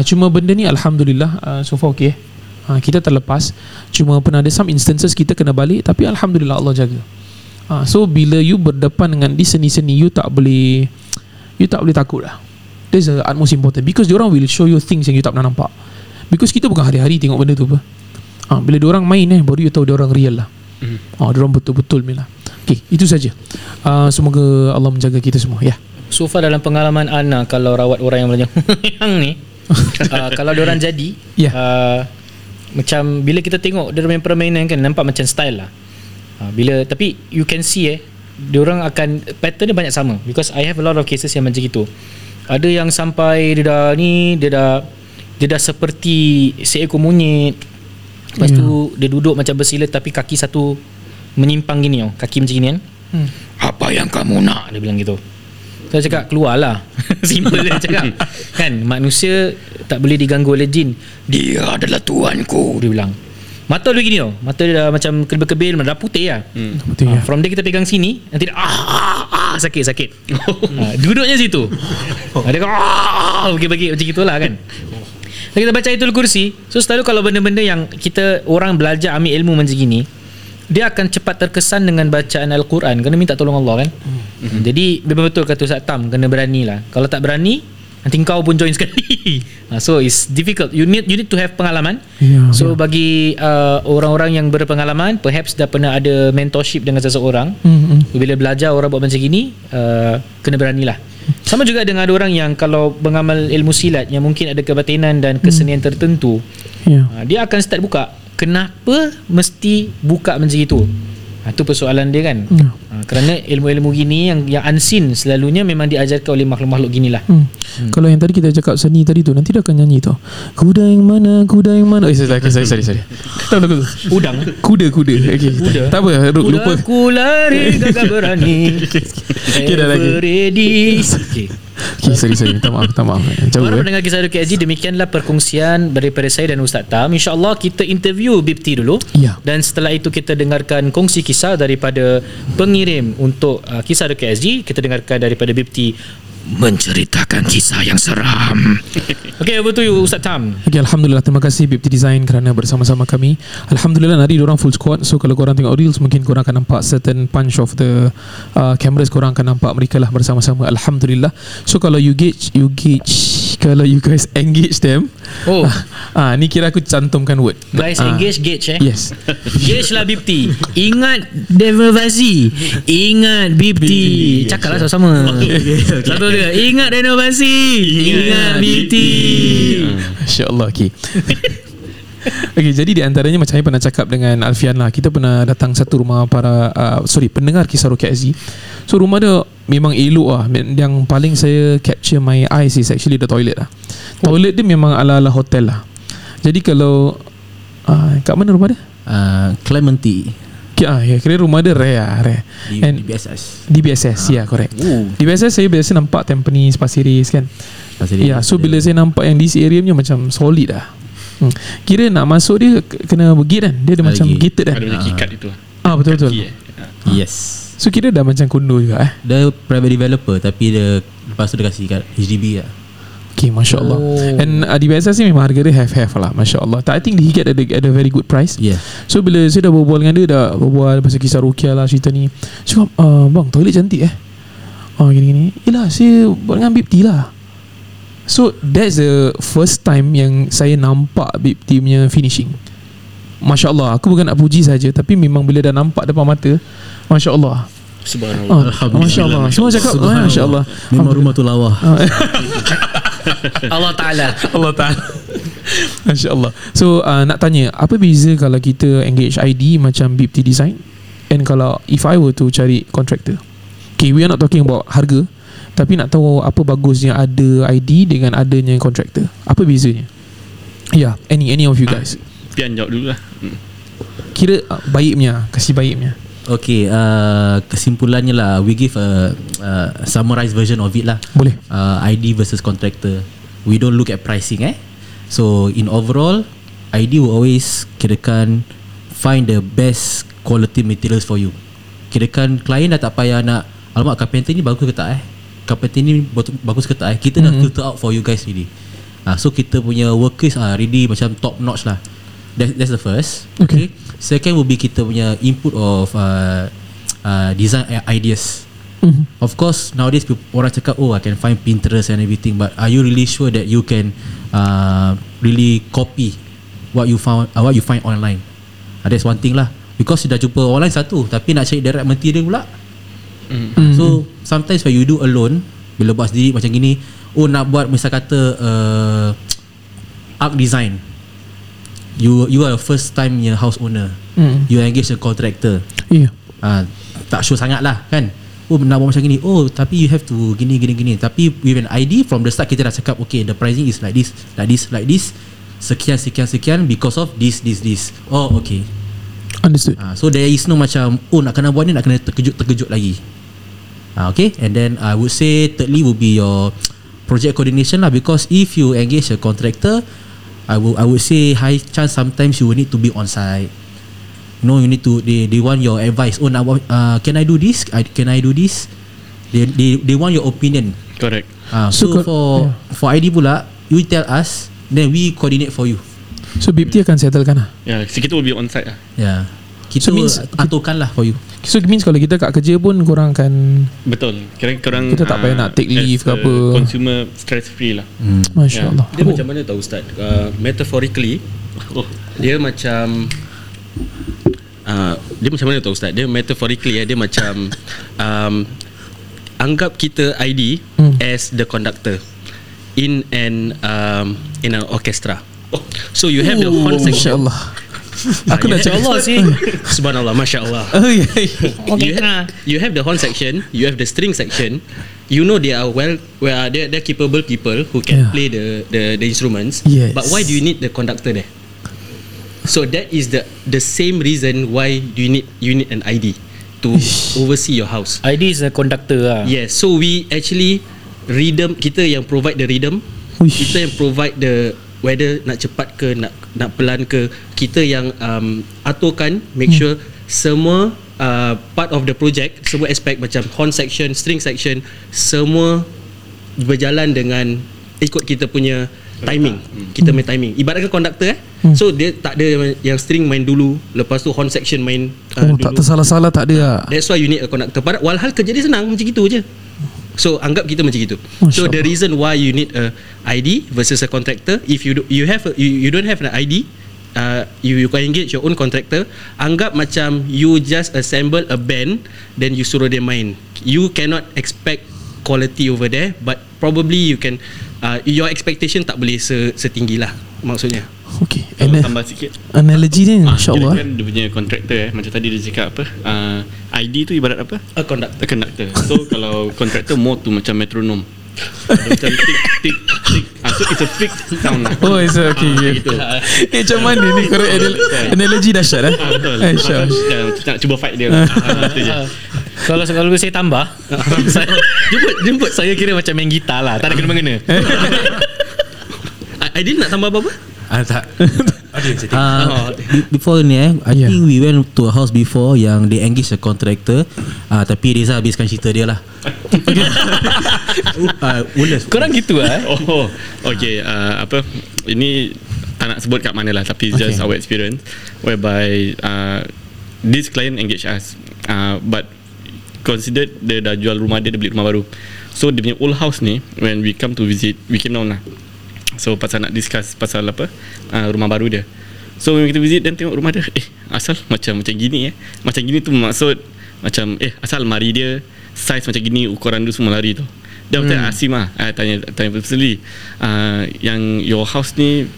Cuma benda ni Alhamdulillah, so far okay. Kita terlepas. Cuma pernah ada some instances kita kena balik, tapi Alhamdulillah Allah jaga. So bila you berdepan dengan di seni-seni, you tak boleh takut lah. That's the utmost important, because diorang will show you things yang you tak pernah nampak, because kita bukan hari-hari tengok benda tu apa. Bila diorang main baru you tahu diorang real lah. Diorang betul-betul main lah. Okay, itu saja. Semoga Allah menjaga kita semua, ya. So far dalam pengalaman Ana, kalau rawat orang yang macam yang ni, kalau diorang jadi, yeah, macam bila kita tengok dia main permainan kan, nampak macam style lah. Bila tapi you can see diorang akan pattern dia banyak sama, because I have a lot of cases yang macam gitu. Ada yang sampai dia dah seperti seekor monyet. Lepas tu dia duduk macam bersila, tapi kaki satu menyimpang gini, kaki macam gini kan. Apa yang kamu nak, dia bilang gitu. Saya cakap keluarlah. Simple dia cakap. Kan manusia tak boleh diganggu oleh jin. Dia adalah tuanku, dia bilang. Mata dia gini tau. Mata dia dah macam kebil-kebil, dah putih lah. Putih, ya. From dia kita pegang sini, nanti dia sakit-sakit. Duduknya situ. Dia kata bagi-bagi macam gitulah kan. So, kita baca Ayatul Kursi. So selalu kalau benda-benda yang kita orang belajar ambil ilmu macam gini, dia akan cepat terkesan dengan bacaan Al-Quran. Kena minta tolong Allah kan. Jadi betul kata Ustaz Tam, kena beranilah. Kalau tak berani, nanti kau pun join sekali. So it's difficult. You need to have pengalaman. So bagi orang-orang yang berpengalaman, perhaps dah pernah ada mentorship dengan seseorang, bila belajar orang buat macam gini, kena beranilah. Sama juga dengan ada orang yang kalau mengamal ilmu silat, yang mungkin ada kebatinan dan kesenian tertentu, dia akan start buka. Kenapa mesti buka macam itu? Itu persoalan dia kan. Kerana ilmu-ilmu gini yang unseen selalunya memang diajarkan oleh makhluk-makhluk ginilah. Kalau yang tadi kita cakap seni tadi tu, nanti dia akan nyanyi tau. Kuda yang mana, kuda yang mana. Sorry. Udang. Kuda. Okay. Kuda. Tak apa, lupa. Kuda ku lari gagah berani. Kita ready. Okay, sorry. Tak maaf. Para pendengar Kisah Ruqyah Aziz, demikianlah perkongsian daripada saya dan Ustaz Tam. InsyaAllah kita interview Bibty dulu, dan setelah itu kita dengarkan kongsi kisah daripada pengirim untuk Kisah Ruqyah Aziz. Kita dengarkan daripada Bibty menceritakan kisah yang seram. Okay, over to you Ustaz Tam. Okay, Alhamdulillah, terima kasih Bibty Design kerana bersama-sama kami. Alhamdulillah, hari diorang full squad. So kalau korang tengok reels, mungkin korang akan nampak certain punch of the cameras, korang akan nampak mereka lah bersama-sama. Alhamdulillah. So kalau kalau you guys engage them, ni kira aku cantumkan word. Guys engage. Yes. Engage lah Bibty. Ingat denovasi. Ingat Bibty. Cakaplah sama-sama. Satu dia. Ingat denovasi. Ingat Bibty. Masya-Allah. Okey. Okay, jadi di antaranya macam saya pernah cakap dengan Alfian lah. Kita pernah datang satu rumah para pendengar Kisah Ruqyah Aziz. So rumah dia memang elok lah. Yang paling saya capture my eyes is actually the toilet lah. Toilet dia memang ala-ala hotel lah. Jadi kalau kat mana rumah dia? Clementi. Kira rumah dia rare. And DBSS. Ya, correct. DBSS saya biasa nampak Tampines, Pasiris kan. So bila saya nampak yang DC area punya macam solid lah. Kira nak masuk dia kena bergate kan. Dia ada macam gated kan. Ada macam key card itu. Betul-betul. Yes. So kira dah macam kondo juga Dia private developer, tapi dia lepas tu dia kasih kat HDB lah. Okay, Masya Allah. And di BSS ni memang harga dia have lah, Masya Allah. I think he get at a very good price. So bila saya dah berbual dengan dia, dah berbual pasal Kisah Ruqyah lah, cerita ni. So bang, toilet cantik gini-gini. Yelah, saya buat dengan Bibty lah. So that's the first time yang saya nampak Bibty punya finishing. Masya Allah, aku bukan nak puji saja, tapi memang bila dah nampak depan mata, Masya Allah. Subhanallah. Masya Allah. Semua cakap Masya Allah. Memang rumah tu lawa. Allah Ta'ala. Masya Allah. So nak tanya, apa beza kalau kita engage ID macam Bibty Design, and kalau if I were to cari contractor? Okay, we are not talking about harga, tapi nak tahu apa bagusnya ada ID dengan adanya kontraktor. Apa bezanya? Ya, any of you guys. Pian jawab dululah. Kira baiknya. Okay, kesimpulannya lah, we give a summarized version of it lah. Boleh. ID versus kontraktor. We don't look at pricing. So in overall, ID will always kirakan find the best quality materials for you. Kirakan klien dah tak payah nak, alamak carpenter ni bagus ke tak carpenter ni bagus ke tak kita nak filter out for you guys really. So kita punya workers are really macam top notch lah. That's the first. Okay. Second will be kita punya input of design ideas. Of course nowadays orang cakap, oh I can find Pinterest and everything, but are you really sure that you can really copy what you found, what you find online? That's one thing lah. Because you dah jumpa online satu, tapi nak cari direct material pula. So sometimes when you do alone, bila buat sendiri macam gini, oh nak buat misal kata art design, you are a first time your house owner, you engage a contractor, tak sure sangat lah kan. Oh nak buat macam gini, oh tapi you have to gini gini gini, tapi with an ID from the start kita dah cakap okay the pricing is like this like this like this, sekian sekian sekian because of this this this. Oh okay, understood. So there is no macam oh nak kena buat ni, nak kena terkejut lagi. Okay, and then I would say thirdly will be your project coordination lah, because if you engage a contractor, I would say high chance sometimes you will need to be on site. No, you need to they want your advice. Oh, nak can I do this? Can I do this? They want your opinion. Correct. So for ID pula, you tell us, then we coordinate for you. So BIPTI akan settlekan lah. Ya, yeah, so kita will be on site lah. Ya. Yeah. Kita so means, aturkan lah for you. So it means kalau kita kat kerja pun korang akan, betul, korang, kita tak payah nak take leave ke apa, consumer stress free lah. Masya Allah. Dia macam mana tau Ustaz, metaphorically dia macam dia macam mana tau Ustaz, dia metaphorically dia macam anggap kita ID as the conductor in an orchestra. So you have the whole section. Masya Allah. Aku nak cakap Allah sih. Subhanallah, masya-Allah. You have the horn section, you have the string section. You know they are they're capable people who can play the instruments. Yes. But why do you need the conductor there? So that is the same reason why you need an ID to oversee your house. ID is a conductor lah. Yes. So we actually rhythm, kita yang provide the rhythm. Kita yang provide the whether nak cepat ke nak pelan ke, kita yang aturkan, make sure semua part of the project, semua aspek macam horn section, string section, semua berjalan dengan ikut kita punya timing. Kita main timing ibaratkan conductor. So dia tak ada yang string main dulu, lepas tu horn section main dulu. Tak tersalah-salah tak ada. That's why you need a conductor. Walhal kerja dia senang macam gitu je. So anggap kita macam itu. So the reason why you need a ID versus a contractor, if you don't have an ID, you can engage your own contractor. Anggap macam you just assemble a band, then you suruh dia main. You cannot expect quality over there, but probably you can your expectation tak boleh setinggi lah maksudnya. Okay, tambah sikit analogi ni insya-Allah kan dia punya contractor macam tadi dia cakap apa, ID tu ibarat apa, a conductor. So kalau contractor more tu macam metronome. Macam tik tik tik, so it's a fixed sound. Oh it's okay. Macam mana ni correct analogi dahsyat eh. Betul lah, cuba fight dia. Kalau saya tambah, jemput saya kira macam main gitar lah, tak ada kena-mengena. Aidil nak tambah apa-apa? Tak. Before ni I think we went to a house before yang they engage a contractor, tapi Reza habiskan cerita dia lah. Korang gitu lah. Oh, okay. Apa ini tak nak sebut kat mana lah, tapi just our experience whereby this client engage us, but considered dia dah jual rumah dia beli rumah baru. So dia punya old house ni, when we come to visit, we came down lah. So pasal nak discuss pasal apa rumah baru dia. So when kita visit dan tengok rumah dia, asal macam gini. Macam gini tu maksud macam asal almari dia size macam gini, ukuran dia semua lari tu. Dia macam Asim lah, tanya personally, yang your house ni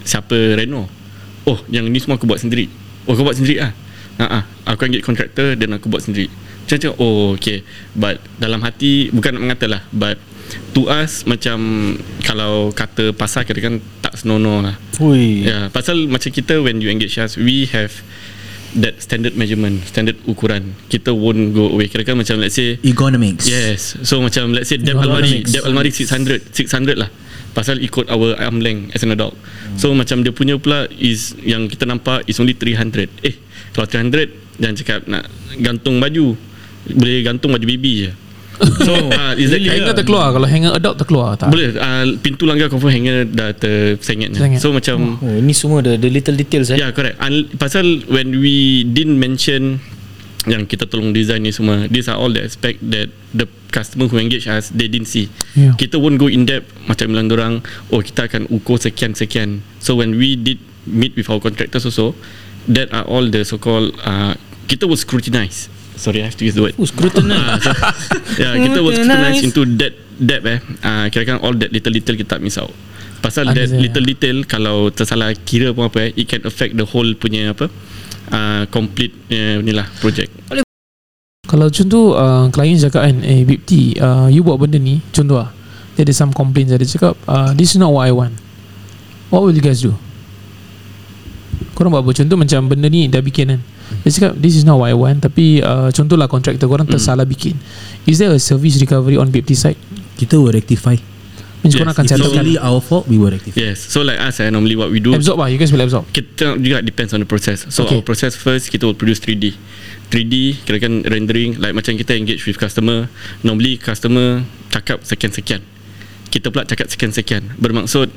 siapa reno? Oh yang ni semua aku buat sendiri. Oh kau buat sendiri lah? Aku engage contractor dan aku buat sendiri. Macam oh okay. But dalam hati bukan nak mengatalah, but to us macam kalau kata pasal kira kan tak senonoh lah. Pasal macam kita when you engage us, we have that standard measurement, standard ukuran. Kita won't go away. Kira kan macam let's say ergonomics. Yes. So macam let's say depth almari 600 lah. pasal ikut our arm length as an adult. So macam dia punya pula is yang kita nampak is only 300. Kalau 300 jangan cakap nak gantung baju, boleh gantung baju baby je. So is that hanger terkeluar. Kalau hanger adult terkeluar tak boleh, pintu langgar confirm hanger dah tersengat. So macam ini semua the little details. Yeah, correct. Pasal when we didn't mention yang kita tolong design ni semua, these are all the aspect that the customer who engage us they didn't see. Kita won't go in depth macam bilang dorang, oh kita akan ukur sekian-sekian. So when we did meet with our contractors also, that are all the so called kita will scrutinize. Sorry, I have to use the word scrutinize. Yeah, kita will scrutinize into that depth. Kira-kira all that little-little kita miss out. Pasal that little-little kalau tersalah kira pun apa, it can affect the whole punya apa, complete inilah project. Kalau contoh klien cakap kan, Bibty, you buat benda ni, contoh lah, dia ada some complaints, dia cakap this is not what I want, what will you guys do? Korang buat apa? Contoh macam benda ni dah bikin kan, dia cakap this is not what I want, tapi contohlah kontraktor korang tersalah bikin, is there a service recovery on Bibty side? Kita will rectify. Yes, it's only our fault, we will rectify. Yes, so like us, normally what we do, absorb lah, you guys will absorb. Kita juga depends on the process. So our process first, kita will produce 3D, kirakan rendering. Like macam kita engage with customer, normally customer cakap sekian-sekian, kita pula cakap sekian-sekian. Bermaksud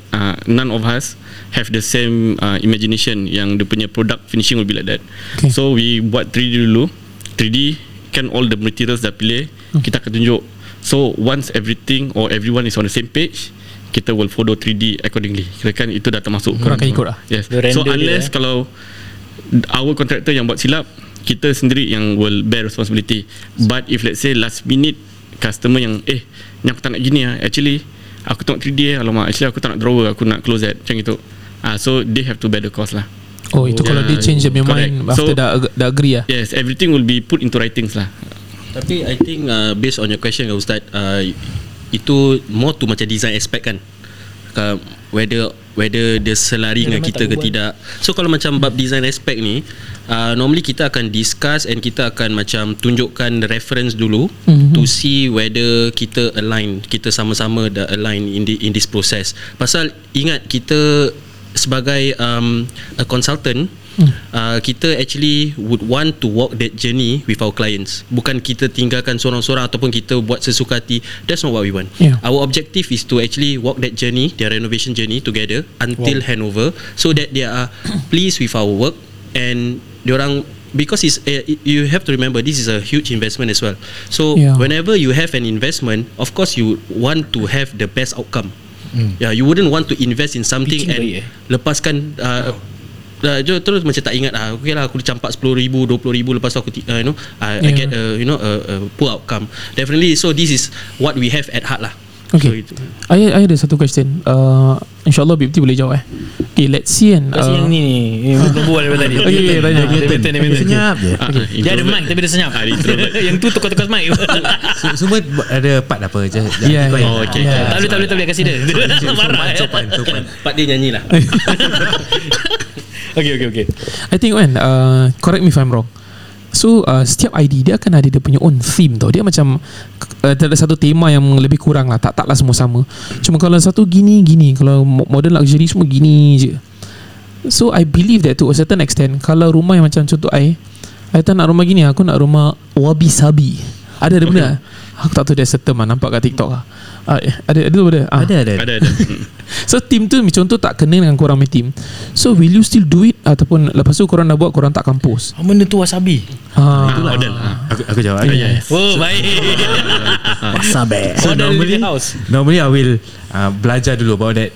none of us have the same imagination yang dia punya product finishing will be like that. So we buat 3D dulu. 3D kan all the materials dah pilih, kita akan tunjuk. So once everything or everyone is on the same page, kita will follow 3D accordingly. Kirakan itu dah termasuk. Korang akan ikut lah. Yes. So unless kalau our contractor yang buat silap, kita sendiri yang will bear responsibility. But if let's say last minute customer yang yang aku tak nak gini lah, actually aku tak nak 3D alamak, actually aku tak nak drawer, aku nak close that, macam itu. So they have to bear the cost lah. Oh itu kalau they change their mind after dah agree lah. Yes, everything will be put into writings lah. Tapi I think based on your question kan Ustaz, itu more to macam design aspect kan, whether dia selari dengan kita ke tidak. So kalau macam bab design aspect ni, normally kita akan discuss and kita akan macam tunjukkan reference dulu to see whether kita align, kita sama-sama dah align in this process. Pasal ingat kita sebagai a consultant, kita actually would want to walk that journey with our clients. Bukan kita tinggalkan seorang-seorang ataupun kita buat sesuka hati. That's not what we want. Our objective is to actually walk that journey, their renovation journey together until handover, so that they are pleased with our work. And diorang, because it's, you have to remember this is a huge investment as well. So whenever you have an investment, of course you want to have the best outcome. You wouldn't want to invest in something lepaskan terus macam tak ingat okay lah, aku campak RM10,000 RM20,000, lepas tu aku I get a poor outcome. Definitely. So this is what we have at heart lah. Okay, so I ada satu question, InsyaAllah Bibty boleh jawab okay, let's see kan. Yang ni berbual daripada tadi. Dia senyap je. Dia ada mic tapi dia senyap. Yang tu tukar-tukar mic. Semua ada part apa je. Tak boleh kasi dia. Part dia nyanyi lah. Okay. I think kan, correct me if I'm wrong, so setiap ID dia akan ada dia punya own theme tau. Dia macam ada satu tema yang lebih kurang lah, taklah semua sama. Cuma kalau satu gini, kalau modern luxury semua gini je. So I believe that to a certain extent, kalau rumah yang macam contoh I tak nak rumah gini, aku nak rumah wabi sabi. Ada benda lah. Aku tak tahu, dia setem lah, nampak kat TikTok lah. Ada. So team tu contoh tak kena dengan korang punya team, so will you still do it ataupun lepas tu korang dah buat korang tak kampus? Benda tu wasabi. Aku jawab. Yes. Oh baik. Wasabi. So normally I will belajar dulu about that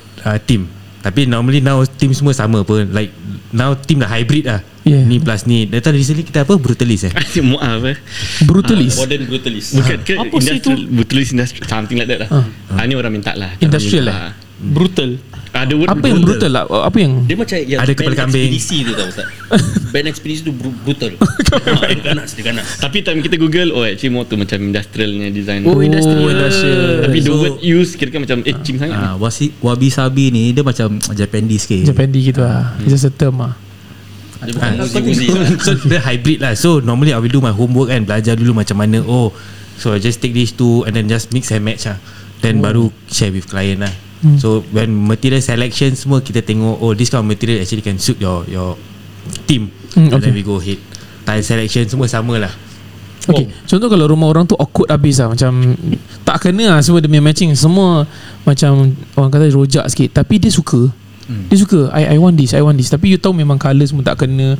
team. Tapi normally now team semua sama pun, like now team dah hybrid lah. Ni plus ni. Data recently kita apa? Brutalist Brutalist. Modern brutalist. Bukan ke industrial brutalist, industrial something like that lah. Ni orang minta lah. Industrial lah. Brutal. Ada apa yang brutal lah? Apa yang dia macam yang ada kepala kambing. Ekspedisi tu tau Ustaz. Band ekspedisi tu brutal. Ganas. Tapi time kita Google, actually more tu macam industrialnya design. Industrial. Tapi the word use kira-kira macam etching sangat. Wabi sabi ni dia macam Japandi gitu lah. It's just a term lah. So the hybrid lah. So normally I will do my homework and belajar dulu macam mana. So I just take these two and then just mix and match lah. Then baru share with client lah. So when material selection semua, kita tengok, oh, this kind of material actually can suit your team, and then we go ahead. Tile selection semua sama lah. Okay, contoh kalau rumah orang tu awkward habis lah, macam tak kena lah semua demi matching, semua macam orang kata rojak sikit, tapi dia suka. Dia suka, I want this. Tapi you tahu memang colour semua tak kena,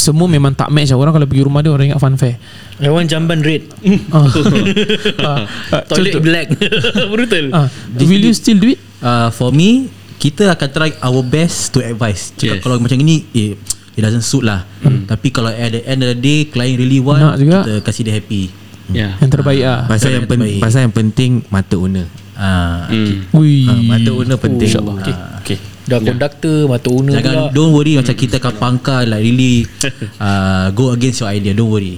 semua memang tak match lah. Orang kalau pergi rumah dia, orang ingat funfair, I want jamban red, toilet black. Brutal. Will you still do it? For me, kita akan try our best to advise. Cakap kalau macam ini, it doesn't suit lah. Tapi kalau at the end of the day client really want, kita kasih dia happy. Yang terbaik lah. Pasal yang penting mata owner. Mata owner penting. Okay. Dah konduktor, mata owner. Jangan, don't worry, macam kita akan pangkar like really go against your idea. Don't worry,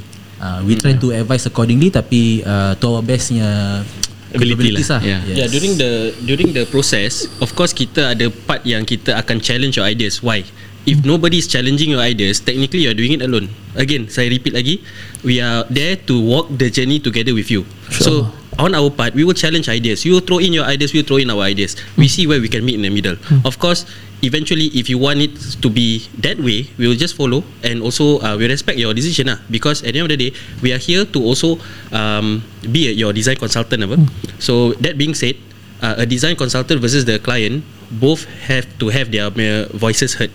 we try to advise accordingly, tapi to our bestnya ability lah. During the process, of course kita ada part yang kita akan challenge your ideas. Why? If nobody is challenging your ideas, technically you are doing it alone. Again, saya repeat lagi, we are there to walk the journey together with you. So on our part, we will challenge ideas. You will throw in your ideas, we will throw in our ideas. We see where we can meet in the middle. Of course, eventually, if you want it to be that way, we will just follow, and also we respect your decision lah. Because at the end of the day, we are here to also be your design consultant. So that being said, a design consultant versus the client, both have to have their voices heard.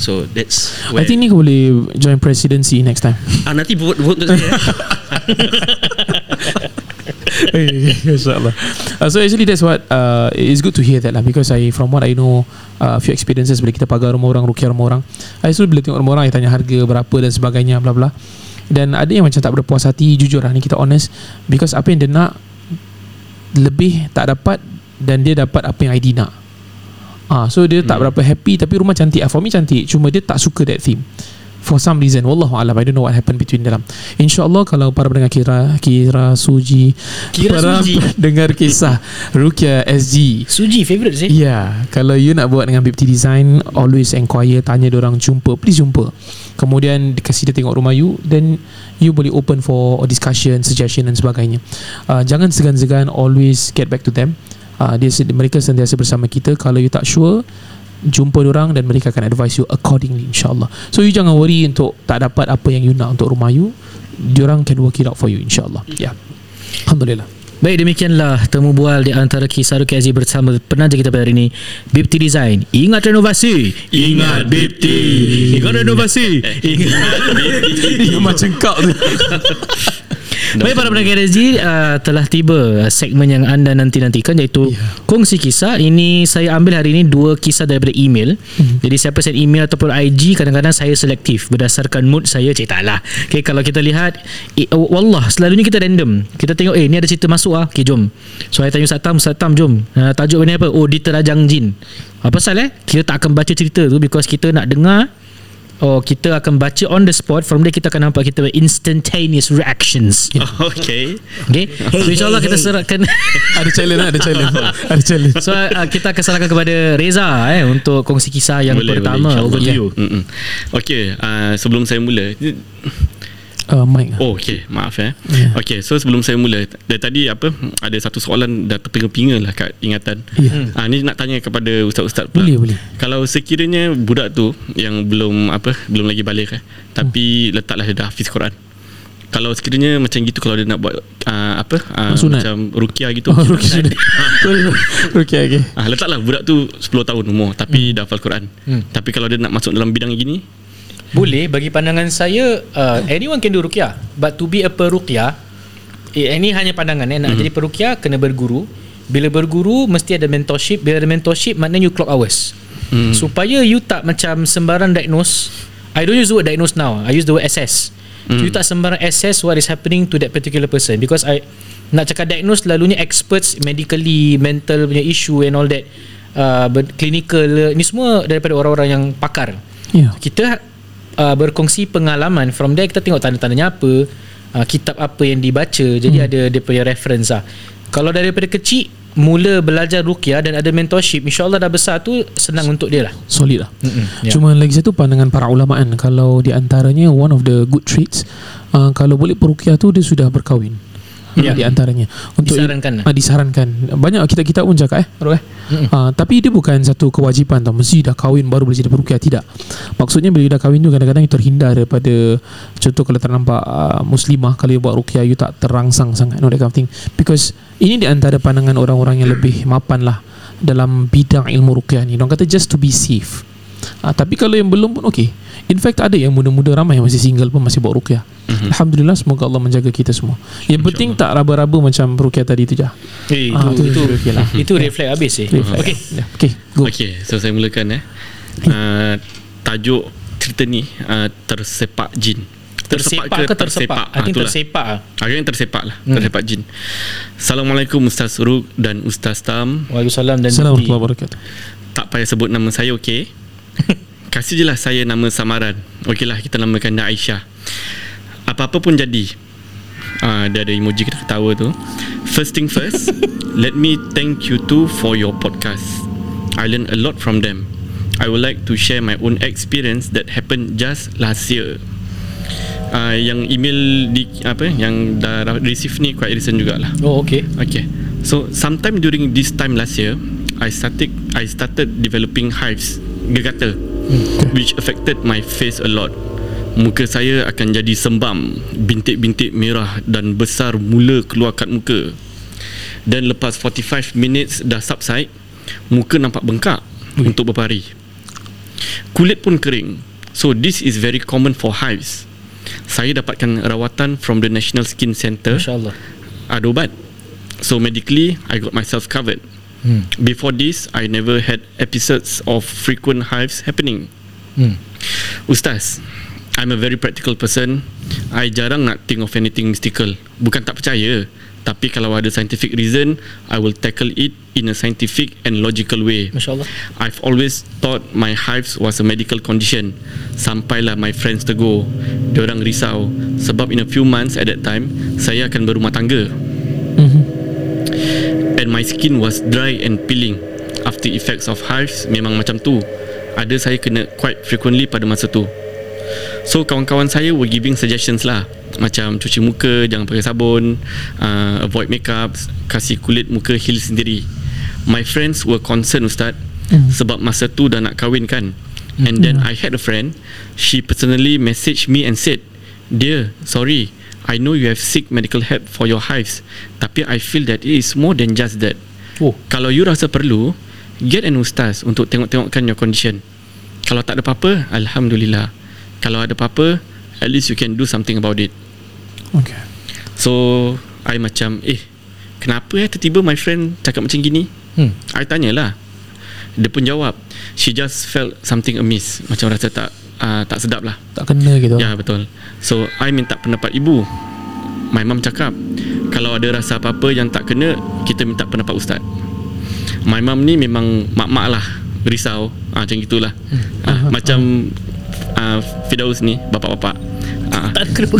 So that's where I think ni boleh join presidency next time. Nanti vote untuk saya. InsyaAllah. So actually that's what it's good to hear that lah, because from what I know, few experiences bila kita pagar rumah orang, rukiah rumah orang, I selalu bila tengok rumah orang, I tanya harga berapa dan sebagainya, bla bla. Dan ada yang macam tak berpuas hati. Jujur lah ni, kita honest, because apa yang dia nak lebih tak dapat, dan dia dapat apa yang ID nak. So dia tak berapa happy, tapi rumah cantik lah. For me cantik, cuma dia tak suka that theme for some reason. Wallahualam, I don't know what happened between dalam. InsyaAllah kalau para pendengar dengar kisah Ruqyah SG, Suji favourite sih. Kalau you nak buat dengan BIPTI Design, always inquire, tanya diorang, please jumpa. Kemudian dikasih dia tengok rumah you, then you boleh open for discussion, suggestion dan sebagainya. Jangan segan-segan, always get back to them. Mereka sentiasa bersama kita. Kalau you tak sure, jumpa diorang dan mereka akan advise you accordingly, insyaAllah. So you jangan worry untuk tak dapat apa yang you nak untuk rumah you, diorang can work it out for you, insyaAllah. Alhamdulillah. Baik, demikianlah temu bual di antara Kisah Ruqyah Aziz bersama penaja kita pada hari ini, BIPTI Design. Ingat renovasi, ingat BIPTI. Ingat renovasi, ingat BIPTI. Macam kau tu. Baik, para pendengar SG, telah tiba segmen yang anda nantikan, iaitu kongsi kisah. Ini saya ambil hari ini 2 kisah daripada email. Jadi siapa send email ataupun IG, kadang-kadang saya selektif berdasarkan mood saya. Ceritalah. Okay, kalau kita lihat, wallah, selalunya kita random. Kita tengok, ni ada cerita masuk ah. Okay, jom. So saya tanya Ustaz Tam jom. Tajuk benda apa? Oh, Diterajang Jin. Apa pasal Kita tak akan baca cerita tu, because kita nak dengar. Oh, kita akan baca on the spot. From there kita akan nampak kita instantaneous reactions. Okay. So insyaAllah kita serahkan. Ada challenge. So kita akan serahkan kepada Reza untuk kongsi kisah yang pertama. Over to you. Okay, sebelum saya mula, Mike. Okay, maaf Okay, so sebelum saya mula, dari tadi ada satu soalan dah tertengah-pingah lah kat ingatan. Ni nak tanya kepada ustaz-ustaz pula. Boleh. Kalau sekiranya budak tu yang belum lagi balik tapi letaklah dia dah hafiz Quran. Kalau sekiranya macam gitu, kalau dia nak buat macam ruqyah gitu, ruqyah lagi. Letaklah budak tu 10 tahun umur tapi dah hafal Quran. Tapi kalau dia nak masuk dalam bidang gini, boleh. Bagi pandangan saya, anyone can do ruqyah, but to be a peruqyah, ini hanya pandangan. Nak jadi peruqyah kena berguru. Bila berguru mesti ada mentorship. Bila ada mentorship maknanya you clock hours, supaya you tak macam sembarang diagnose. I don't use the word diagnose now, I use the word assess. So you tak sembarang assess what is happening to that particular person, because I nak cakap diagnose, lalunya experts medically, mental punya issue and all that, clinical. Ini semua daripada orang-orang yang pakar. Kita berkongsi pengalaman. From there kita tengok tanda-tandanya apa, kitab apa yang dibaca. Jadi ada dia punya reference lah. Kalau daripada kecil mula belajar ruqyah dan ada mentorship, InsyaAllah dah besar tu senang untuk dia lah, solid lah. Cuma lagi satu pandangan para ulamaan, kalau di antaranya one of the good traits, kalau boleh peruqyah tu dia sudah berkahwin. di antaranya. Untuk disarankan. Disarankan. Banyak kita-kita pun cakap tapi dia bukan satu kewajipan tau, mesti dah kahwin baru boleh jadi peruqyah. Tidak. Maksudnya bila dah kahwin tu kadang-kadang you terhindar daripada, contoh kalau ternampak muslimah, kalau you buat ruqyah you tak terangsang sangat, no, that kind of thing. Because ini di antara pandangan orang-orang yang lebih mapan lah dalam bidang ilmu ruqyah ni. Mereka kata just to be safe. Tapi kalau yang belum pun okey. In fact ada yang muda-muda ramai yang masih single pun masih buat ruqyah. Alhamdulillah, semoga Allah menjaga kita semua. Yang penting tak raba-raba macam ruqyah tadi tu je. Itu reflect habis Okey, so saya mulakan tajuk cerita ni tersepak jin. Tersepak? I think tersepak. Akhirnya tersepak lah. Tersepak jin. Assalamualaikum Ustaz Ruk dan Ustaz Tam. Waalaikumsalam dan Assalamualaikum warahmatullahi wabarakatuh. Tak payah sebut nama saya, okey? Kasih je lah saya nama samaran. Okey lah, kita namakan dia Aisyah. Apa-apa pun jadi. Dia ada emoji ketawa tu. First thing first, let me thank you two for your podcast. I learned a lot from them. I would like to share my own experience that happened just last year. Yang email yang dah receive ni quite recent jugalah. Oh, okay. So sometime during this time last year, I started developing hives, gegata, which affected my face a lot. Muka saya akan jadi sembam, bintik-bintik merah dan besar mula keluar kat muka. Dan lepas 45 minutes dah subside, muka nampak bengkak untuk beberapa hari. Kulit pun kering. So this is very common for hives. Saya dapatkan rawatan from the National Skin Center. InsyaAllah ada ubat. So medically I got myself covered. Before this I never had episodes of frequent hives happening. Ustaz, I'm a very practical person. I jarang nak think of anything mystical. Bukan tak percaya, tapi kalau ada scientific reason, I will tackle it in a scientific and logical way. Masya Allah. I've always thought my hives was a medical condition. Sampailah my friends tegur. Diorang risau sebab in a few months at that time saya akan berumah tangga. And my skin was dry and peeling. After effects of hives memang macam tu. Ada saya kena quite frequently pada masa tu. So kawan-kawan saya were giving suggestions lah, macam cuci muka, jangan pakai sabun, avoid makeup, kasih kulit muka heal sendiri. My friends were concerned Ustaz, sebab masa tu dah nak kahwin kan. And then I had a friend, she personally messaged me and said, "Dear, sorry, I know you have seek medical help for your hives, tapi I feel that it is more than just that. Kalau you rasa perlu, get an ustaz untuk tengok-tengokkan your condition. Kalau tak ada apa-apa, Alhamdulillah. Kalau ada apa-apa, at least you can do something about it." Okay. So I macam kenapa tiba-tiba my friend cakap macam gini? I tanyalah. Dia pun jawab, she just felt something amiss. Macam rasa tak sedap lah, tak kena gitu. Ya, betul. So I minta pendapat ibu. My mom cakap, kalau ada rasa apa-apa yang tak kena, kita minta pendapat ustaz. My mom ni memang mak-mak lah, risau, macam gitulah. Macam Fidaus ni bapak-bapak. Tak kenapa.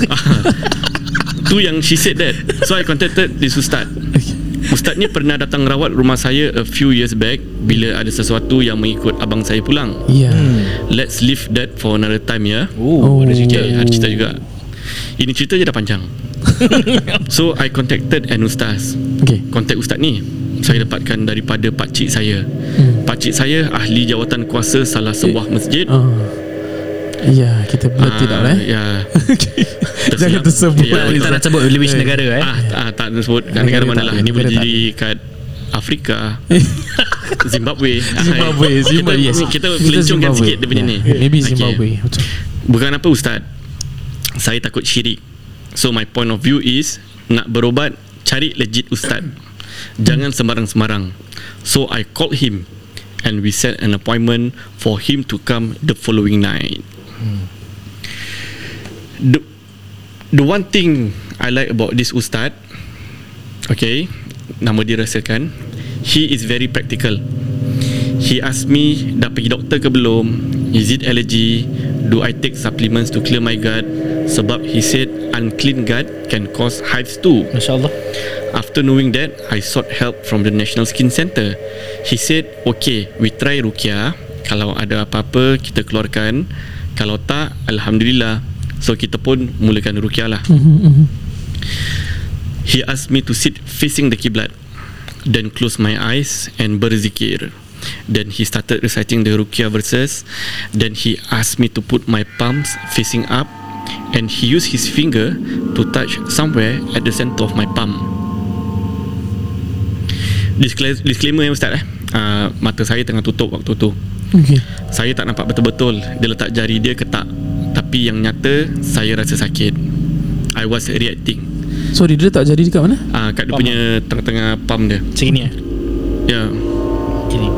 Tu yang she said that. So I contacted this ustaz. Ustaz ni pernah datang rawat rumah saya a few years back bila ada sesuatu yang mengikut abang saya pulang. Let's leave that for another time ya. Ada cerita juga. Ini cerita je dah panjang. So I contacted an ustaz. Contact ustaz ni saya dapatkan daripada pakcik saya. Pakcik saya ahli jawatan kuasa salah sebuah masjid. Ya, kita boleh tidak lah. Ya. Jangan tersebut. Kita nak sebut which negara tak nak sebut negara mana lah. Ini boleh jadi kat Afrika, Zimbabwe. Yes. Kita melencongkan sikit dia punya ni. Maybe Zimbabwe. Bukan apa Ustaz, saya takut syirik. So my point of view is, nak berobat cari legit ustaz. Jangan sembarang-sembarang. So I called him and we set an appointment for him to come the following night. The one thing I like about this ustaz, nama dia rasakan, he is very practical. He asked me, dah pergi doktor ke belum? Is it allergy? Do I take supplements to clear my gut? Sebab he said unclean gut can cause hives too. Masya-Allah. After knowing that, I sought help from the National Skin Center. He said, "Okay, we try ruqyah. Kalau ada apa-apa kita keluarkan. Kalau tak, Alhamdulillah." So kita pun mulakan ruqyah lah. He asked me to sit facing the Qiblat, then close my eyes and berzikir. Then he started reciting the Ruqyah verses. Then he asked me to put my palms facing up, and he used his finger to touch somewhere at the center of my palm. Disclaimer ya Ustaz mata saya tengah tutup waktu tu, okay. Saya tak nampak betul-betul dia letak jari dia ke tak, tapi yang nyata saya rasa sakit. I was reacting. Sorry, dia letak jari dekat mana? Kat dia pump punya tengah-tengah palm dia. Macam ni eh? Ya, gini.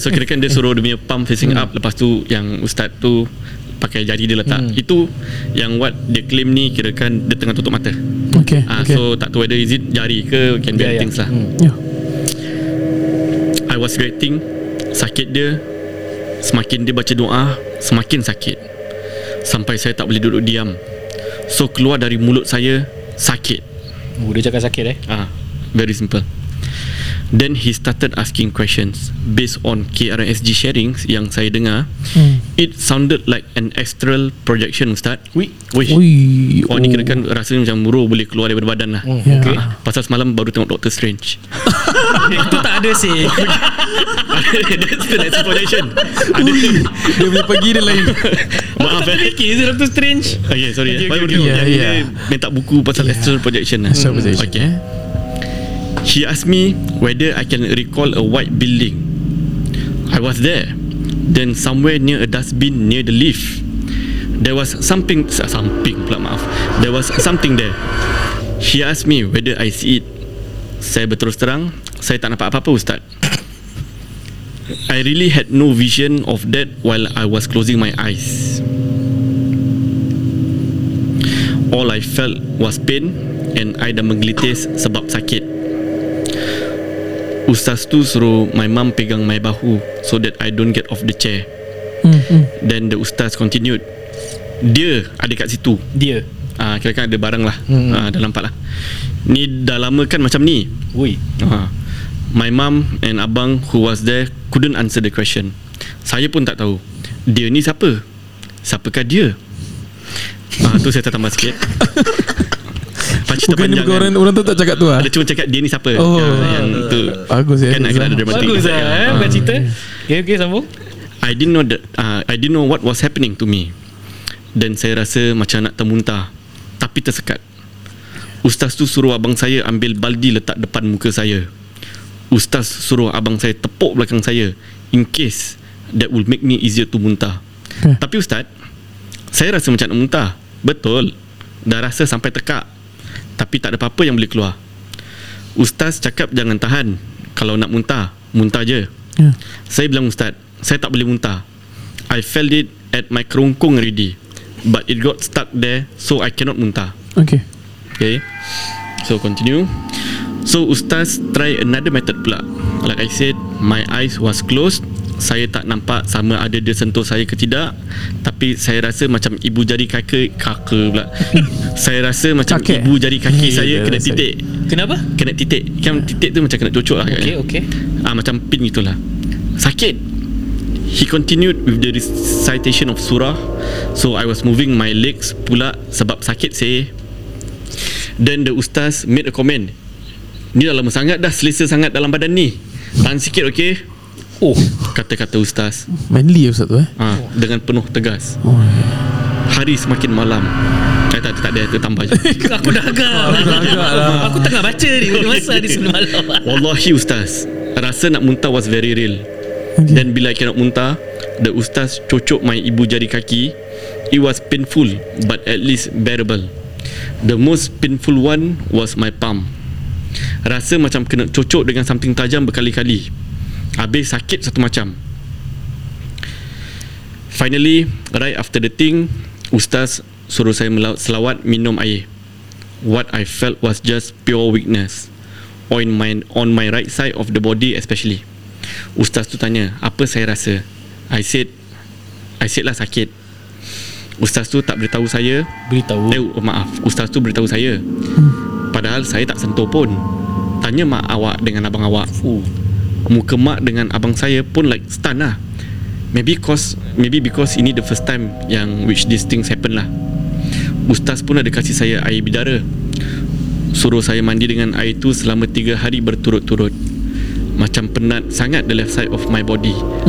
So kirakan dia suruh dia punya palm facing up, lepas tu yang ustaz tu pakai jari dia letak. Itu yang what dia claim ni, kirakan dia tengah tutup mata. Okay, okay. So tak tahu whether is it jari ke, can be things lah. I was reacting. Sakit dia, semakin dia baca doa semakin sakit, sampai saya tak boleh duduk diam. So keluar dari mulut saya sakit. Dia cakap sakit very simple. Then he started asking questions based on KRSG sharings yang saya dengar. It sounded like an astral projection, Ustaz. Ni kirakan rasanya macam roh boleh keluar daripada badan lah. Okay. Pasal semalam baru tengok Doctor Strange. Itu tak ada sih. That's the next projection. Ada. Dia boleh pergi dia lain. Maaf ya. Kisah Doctor Strange. Okay, sorry. Dia minta buku pasal astral projection lah. Okay. He asked me whether I can recall a white building. I was there. Then somewhere near a dustbin near the leaf, there was there was something there. He asked me whether I see it. Saya berterus terang, saya tak nampak apa-apa, Ustaz. I really had no vision of that while I was closing my eyes. All I felt was pain, and I dah menggelitis sebab sakit. Ustaz tu suruh my mum pegang my bahu so that I don't get off the chair. Then the ustaz continued. Dia ada kat situ. Dia kira-kira ada barang lah. Dah nampak lah. Ni dah lama kan macam ni. My mum and abang who was there couldn't answer the question. Saya pun tak tahu dia ni siapa, siapakah dia. Tu saya tambah sikit. Bukan orang tu tak cakap tu lah. Dia cuma cakap dia ni siapa. Yang tu bagus ya. Bagus lah bukan cerita. Okay sambung. I didn't know what was happening to me. Dan saya rasa macam nak termuntah, tapi tersekat. Ustaz tu suruh abang saya ambil baldi letak depan muka saya. Ustaz suruh abang saya tepuk belakang saya, in case that will make me easier to muntah. Tapi Ustaz, saya rasa macam nak muntah. Betul, dah rasa sampai tekak, tapi tak ada apa-apa yang boleh keluar. Ustaz cakap jangan tahan, kalau nak muntah, muntah je. Saya bilang Ustaz, saya tak boleh muntah. I felt it at my kerongkong already, but it got stuck there, so I cannot muntah. Okay. So continue. So Ustaz try another method pula. Like I said, my eyes was closed. Saya tak nampak sama ada dia sentuh saya ke tidak, tapi saya rasa macam ibu jari kaki pula. Saya rasa macam ibu jari kaki saya kena titik. Kenapa? Kena titik. Kan titik tu macam kena cocok lah. Okay. Macam pin gitulah. Sakit. He continued with the recitation of surah. So I was moving my legs pula sebab sakit saya. Then the ustaz made a comment. Ni dah lama sangat dah, selesa sangat dalam badan ni. Tahan sikit, okay? Kata-kata ustaz manly ustaz tu dengan penuh tegas. Hari semakin malam. Tak ada itu tambah je. Aku dah agak. Aku tengah baca ni masa di sebelum malam. Wallahi ustaz, rasa nak muntah was very real. Dan bila I cannot muntah, the ustaz cocok my ibu jari kaki. It was painful but at least bearable. The most painful one was my palm. Rasa macam kena cocok dengan something tajam berkali-kali. Habis sakit satu macam. Finally, right after the thing, ustaz suruh saya selawat, minum air. What I felt was just pure weakness on my right side of the body especially. Ustaz tu tanya, apa saya rasa? I said lah sakit. Ustaz tu tak beritahu saya. Ustaz tu beritahu saya. Padahal saya tak sentuh pun. Tanya mak awak dengan abang awak. Muka mak dengan abang saya pun like stun lah. Maybe because ini the first time yang which these things happen lah. ustaz pun ada kasih saya air bidara, suruh saya mandi dengan air tu selama 3 hari berturut-turut. Macam penat sangat the left side of my body.